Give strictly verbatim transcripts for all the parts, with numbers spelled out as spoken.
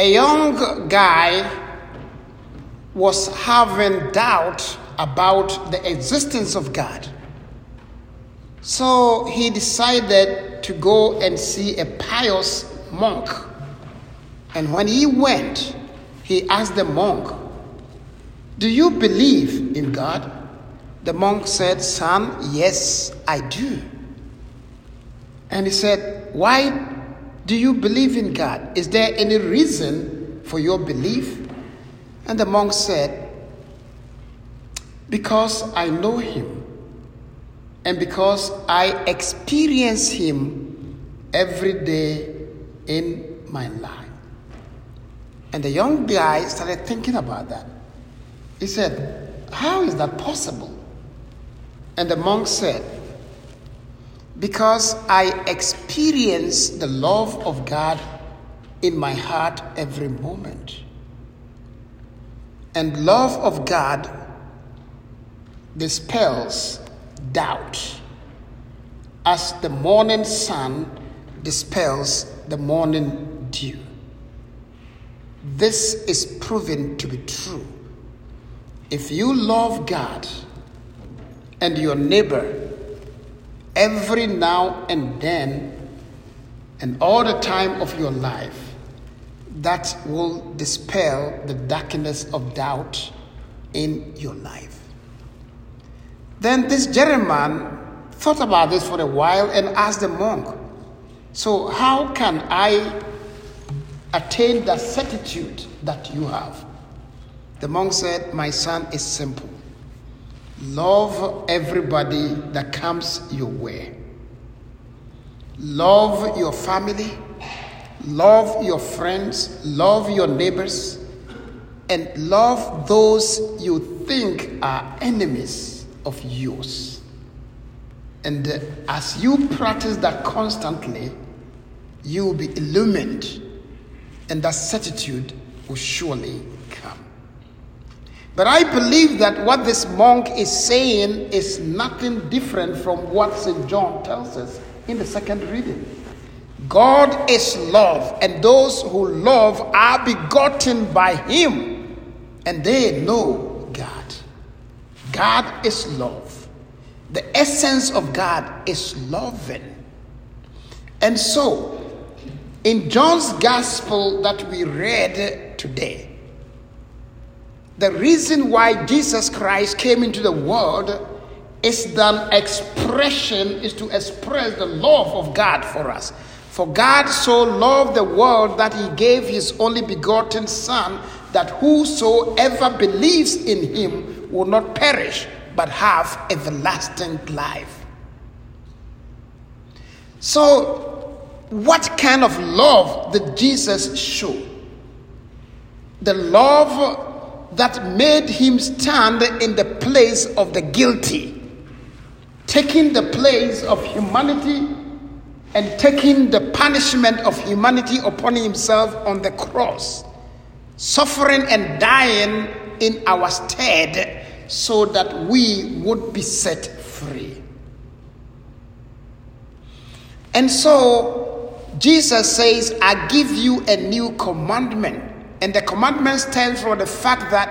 a young guy was having doubt about the existence of God. So he decided to go and see a pious monk. And when he went, he asked the monk, "Do you believe in God?" The monk said, "Son, yes, I do." And he said, "Why do you believe in God? Is there any reason for your belief?" And the monk said, "Because I know him, and because I experience him every day in my life." And the young guy started thinking about that. He said, "How is that possible?" And the monk said, "Because I experience the love of God in my heart every moment." And love of God dispels doubt, as the morning sun dispels the morning dew. This is proven to be true. If you love God and your neighbor every now and then and all the time of your life, that will dispel the darkness of doubt in your life. Then this gentleman thought about this for a while and asked the monk, "So how can I attain the certitude that you have?" The monk said, "My son, is simple. Love everybody that comes your way. Love your family, love your friends, love your neighbors, and love those you think are enemies of yours. And as you practice that constantly, you will be illumined, and that certitude will surely come." But I believe that what this monk is saying is nothing different from what Saint John tells us in the second reading. God is love, and those who love are begotten by him, and they know God. God is love. The essence of God is loving. And so, in John's gospel that we read today, the reason why Jesus Christ came into the world is that expression is to express the love of God for us. "For God so loved the world that he gave his only begotten Son, that whosoever believes in him will not perish, but have everlasting life." So, what kind of love did Jesus show? The love that made him stand in the place of the guilty, taking the place of humanity and taking the punishment of humanity upon himself on the cross, suffering and dying in our stead so that we would be set free. And so Jesus says, "I give you a new commandment." And the commandment stands for the fact that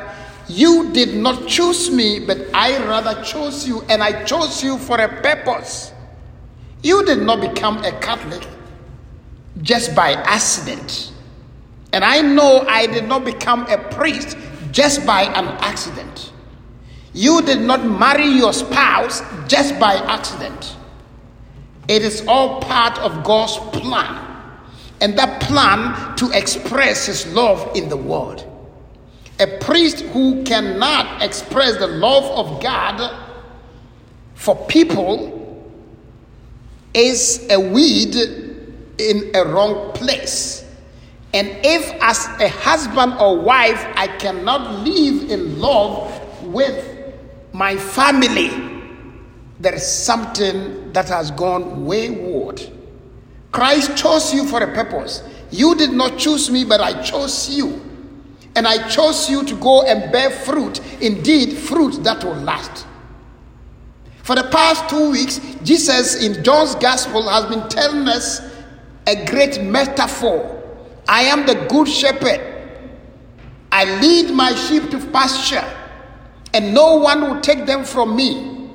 you did not choose me, but I rather chose you, and I chose you for a purpose. You did not become a Catholic just by accident. And I know I did not become a priest just by an accident. You did not marry your spouse just by accident. It is all part of God's plan, and that plan to express his love in the world. A priest who cannot express the love of God for people is a weed in a wrong place. And if as a husband or wife, I cannot live in love with my family, there is something that has gone wayward. Christ chose you for a purpose. You did not choose me, but I chose you. And I chose you to go and bear fruit, indeed, fruit that will last. For the past two weeks, Jesus in John's Gospel has been telling us a great metaphor I am the good shepherd. I lead my sheep to pasture, and no one will take them from me.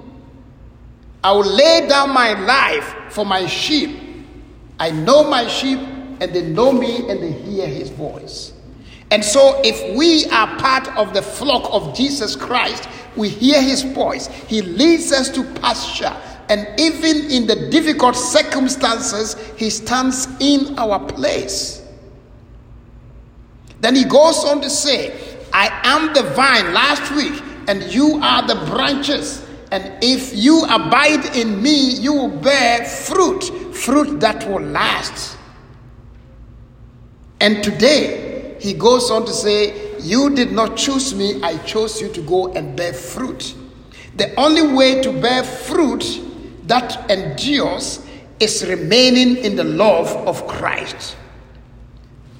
I will lay down my life for my sheep. I know my sheep, and they know me, and they hear his voice. And so if we are part of the flock of Jesus Christ, we hear his voice. He leads us to pasture. And even in the difficult circumstances, he stands in our place. Then he goes on to say, I am the vine last week, and you are the branches. And if you abide in me, you will bear fruit, fruit that will last. And today, he goes on to say, you did not choose me, I chose you to go and bear fruit. The only way to bear fruit that endures is remaining in the love of Christ.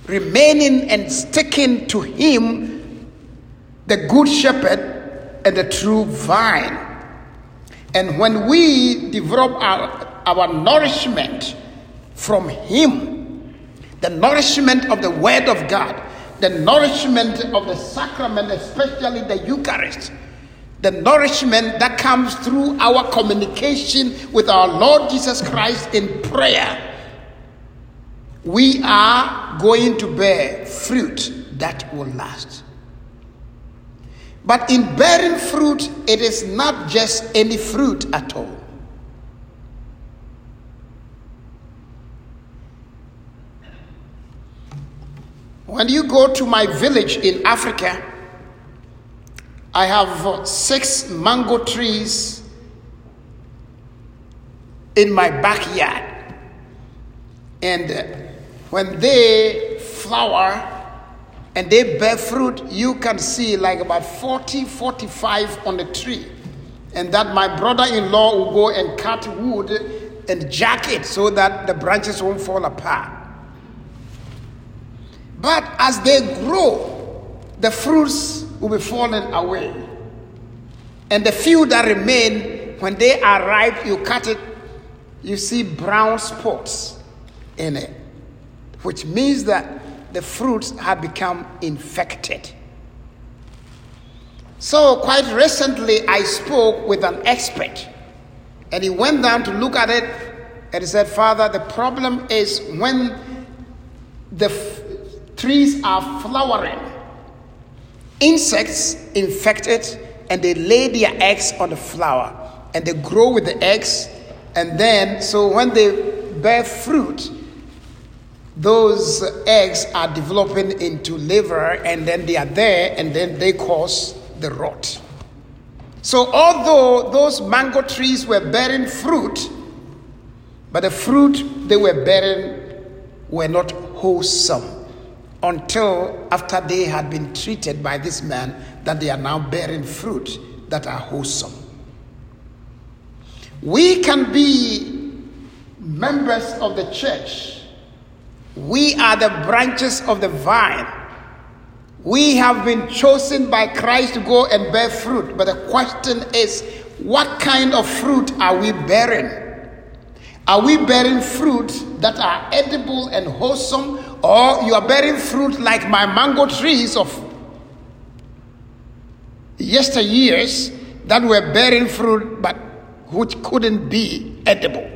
Remaining and sticking to him, the good shepherd and the true vine. And when we develop our, our nourishment from him, the nourishment of the word of God, the nourishment of the sacrament, especially the Eucharist, the nourishment that comes through our communication with our Lord Jesus Christ in prayer, we are going to bear fruit that will last. But in bearing fruit, it is not just any fruit at all. When you go to my village in Africa, I have six mango trees in my backyard. And when they flower and they bear fruit, you can see like about forty, forty-five on the tree. And that my brother-in-law will go and cut wood and jack it so that the branches won't fall apart. But as they grow, the fruits will be falling away. And the few that remain, when they are ripe, you cut it, you see brown spots in it, which means that the fruits have become infected. So quite recently, I spoke with an expert, and he went down to look at it, and he said, Father, the problem is when the f- trees are flowering, insects infect it, and they lay their eggs on the flower, and they grow with the eggs, and then, so when they bear fruit, those eggs are developing into liver, and then they are there, and then they cause the rot. So although those mango trees were bearing fruit, but the fruit they were bearing were not wholesome until after they had been treated by this man, that they are now bearing fruit that are wholesome. We can be members of the church. We are the branches of the vine. We have been chosen by Christ to go and bear fruit. But the question is, what kind of fruit are we bearing? Are we bearing fruit that are edible and wholesome? Or you are bearing fruit like my mango trees of yesteryears that were bearing fruit but which couldn't be edible?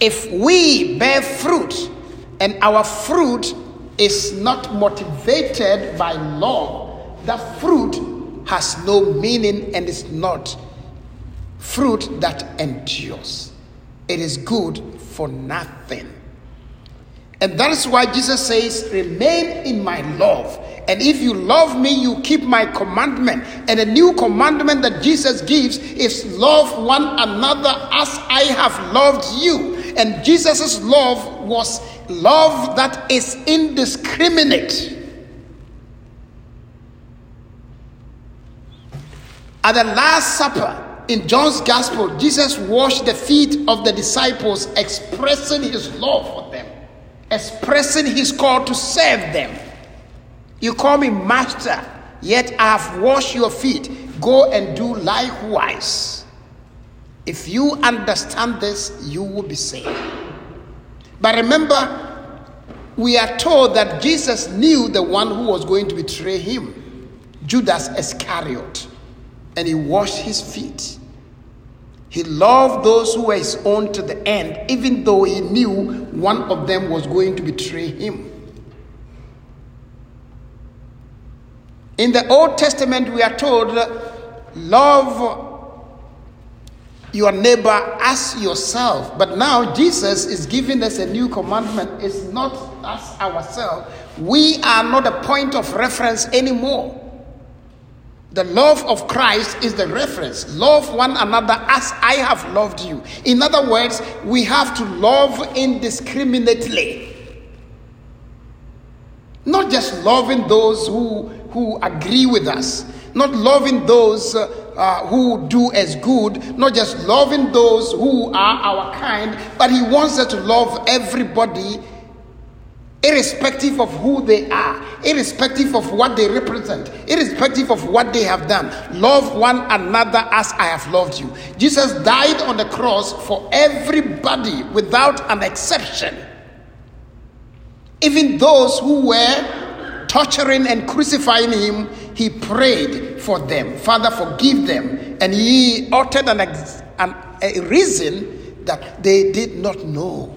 If we bear fruit, and our fruit is not motivated by love, that fruit has no meaning and is not fruit that endures. It is good for nothing. And that is why Jesus says, remain in my love. And if you love me, you keep my commandment. And the new commandment that Jesus gives is love one another as I have loved you. And Jesus' love was love that is indiscriminate. At the Last Supper in John's Gospel, Jesus washed the feet of the disciples, expressing his love for them, expressing his call to serve them. You call me master, yet I have washed your feet. Go and do likewise. If you understand this, you will be saved. But remember, we are told that Jesus knew the one who was going to betray him, Judas Iscariot, and he washed his feet. He loved those who were his own to the end, even though he knew one of them was going to betray him. In the Old Testament, we are told, love your neighbor as yourself. But now Jesus is giving us a new commandment. It's not us ourselves. We are not a point of reference anymore. The love of Christ is the reference. Love one another as I have loved you. In other words, we have to love indiscriminately. Not just loving those who, who agree with us. Not loving those uh, uh, who do as good. Not just loving those who are our kind. But he wants us to love everybody, irrespective of who they are, irrespective of what they represent, irrespective of what they have done. Love one another as I have loved you. Jesus died on the cross for everybody without an exception. Even those who were torturing and crucifying him, he prayed for them. Father, forgive them. And he uttered an ex- an, a reason that they did not know.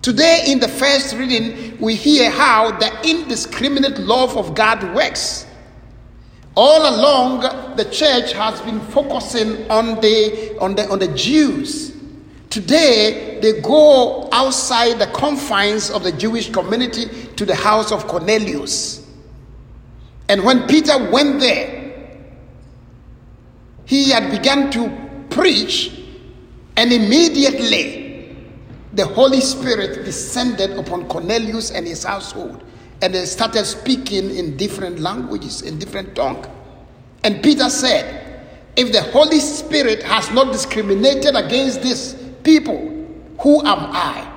Today in the first reading, we hear how the indiscriminate love of God works. All along, the church has been focusing on the, on the, on the Jews. Today, they go outside the confines of the Jewish community to the house of Cornelius. And when Peter went there, he had begun to preach, and immediately the Holy Spirit descended upon Cornelius and his household, and they started speaking in different languages, in different tongues. And Peter said, if the Holy Spirit has not discriminated against these people, who am I?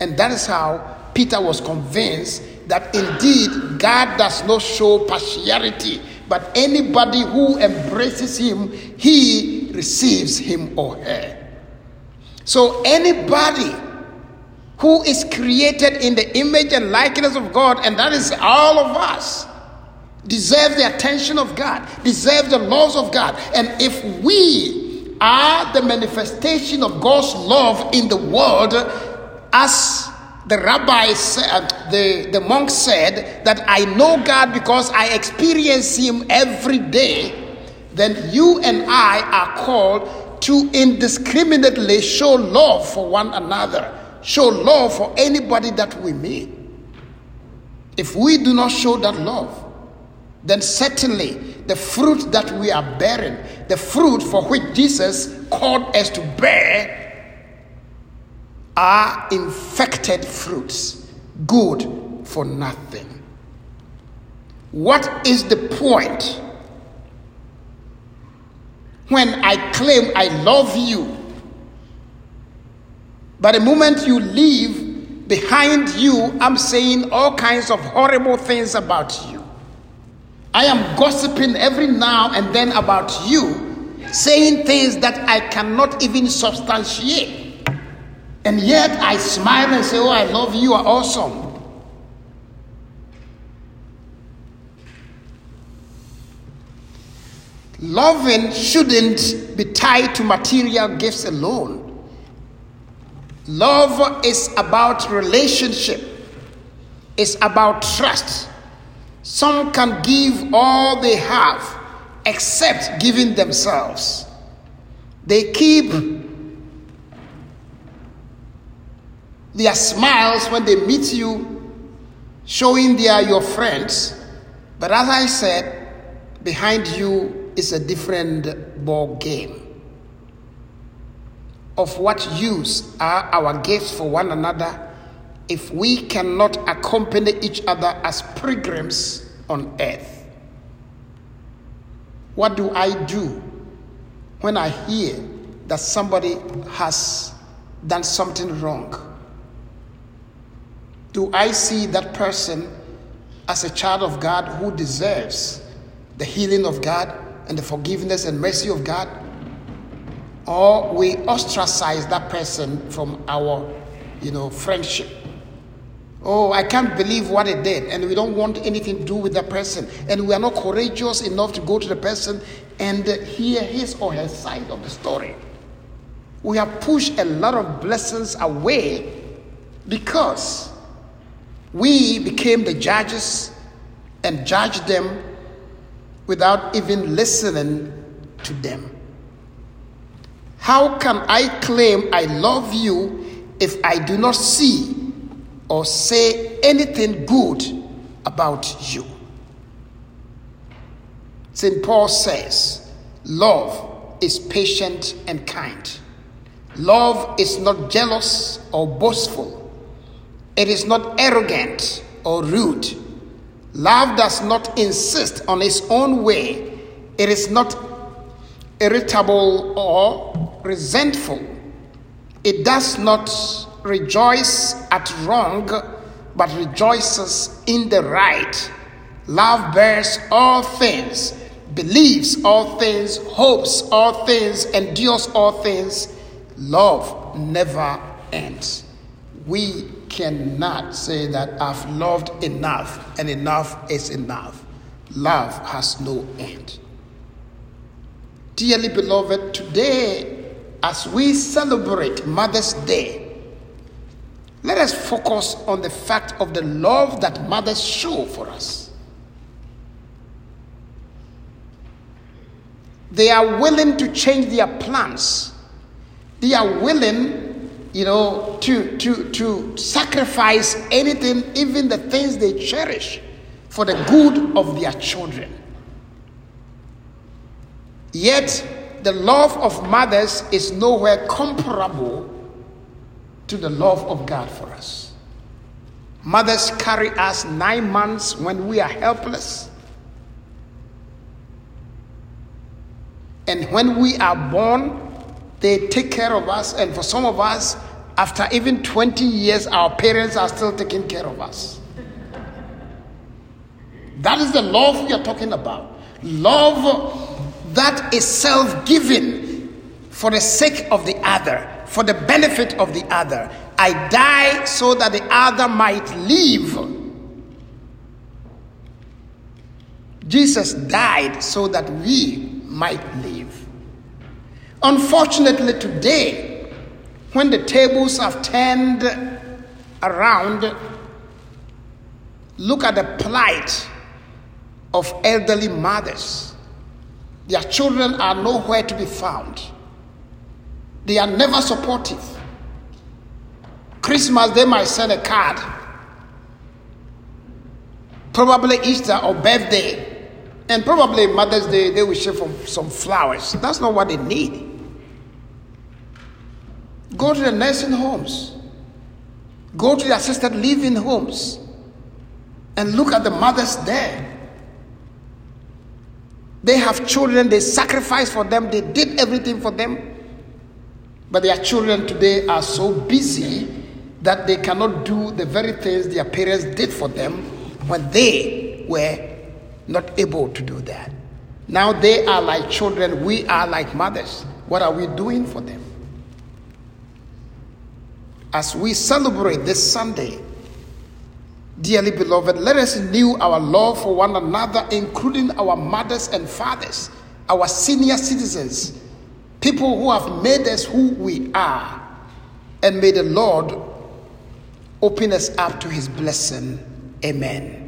And that is how Peter was convinced that indeed God does not show partiality, but anybody who embraces him, he receives him or her. So anybody who is created in the image and likeness of God, and that is all of us, deserve the attention of God, deserve the laws of God. And if we are the manifestation of God's love in the world, as the rabbi, uh, the, the monk said, that I know God because I experience him every day, then you and I are called to indiscriminately show love for one another. Show love for anybody that we meet. If we do not show that love, then certainly the fruit that we are bearing, the fruit for which Jesus called us to bear, are infected fruits, good for nothing. What is the point when I claim I love you, but the moment you leave behind you, I'm saying all kinds of horrible things about you. I am gossiping every now and then about you, saying things that I cannot even substantiate. And yet I smile and say, oh, I love you, you are awesome. Loving shouldn't be tied to material gifts alone. Love is about relationship. It's about trust. Some can give all they have except giving themselves. They keep their smiles when they meet you, showing they are your friends. But as I said, behind you is a different ball game. Of what use are our gifts for one another if we cannot accompany each other as pilgrims on earth? What do I do when I hear that somebody has done something wrong? Do I see that person as a child of God who deserves the healing of God and the forgiveness and mercy of God? Or we ostracize that person from our, you know, friendship. Oh, I can't believe what it did. And we don't want anything to do with that person. And we are not courageous enough to go to the person and hear his or her side of the story. We have pushed a lot of blessings away because we became the judges and judged them without even listening to them. How can I claim I love you if I do not see or say anything good about you? Saint Paul says, love is patient and kind. Love is not jealous or boastful. It is not arrogant or rude. Love does not insist on its own way. It is not irritable or resentful. It does not rejoice at wrong, but rejoices in the right. Love bears all things, believes all things, hopes all things, endures all things. Love never ends. We cannot say that I've loved enough and enough is enough. Love has no end. Dearly beloved, today as we celebrate Mother's Day, let us focus on the fact of the love that mothers show for us. They are willing to change their plans. They are willing, you know, to, to, to sacrifice anything, even the things they cherish, for the good of their children. Yet, the love of mothers is nowhere comparable to the love of God for us. Mothers carry us nine months when we are helpless. And when we are born, they take care of us. And for some of us, after even twenty years, our parents are still taking care of us. That is the love we are talking about. Love that is self-giving for the sake of the other, for the benefit of the other. I die so that the other might live. Jesus died so that we might live. Unfortunately, today, when the tables have turned around, look at the plight of elderly mothers. Their children are nowhere to be found. They are never supportive. Christmas, they might send a card. Probably Easter or birthday. And probably Mother's Day, they will ship some flowers. That's not what they need. Go to the nursing homes. Go to the assisted living homes. And look at the mothers there. They have children, they sacrifice for them, they did everything for them. But their children today are so busy that they cannot do the very things their parents did for them when they were not able to do that. Now they are like children, we are like mothers. What are we doing for them? As we celebrate this Sunday, dearly beloved, let us renew our love for one another, including our mothers and fathers, our senior citizens, people who have made us who we are. And may the Lord open us up to his blessing. Amen.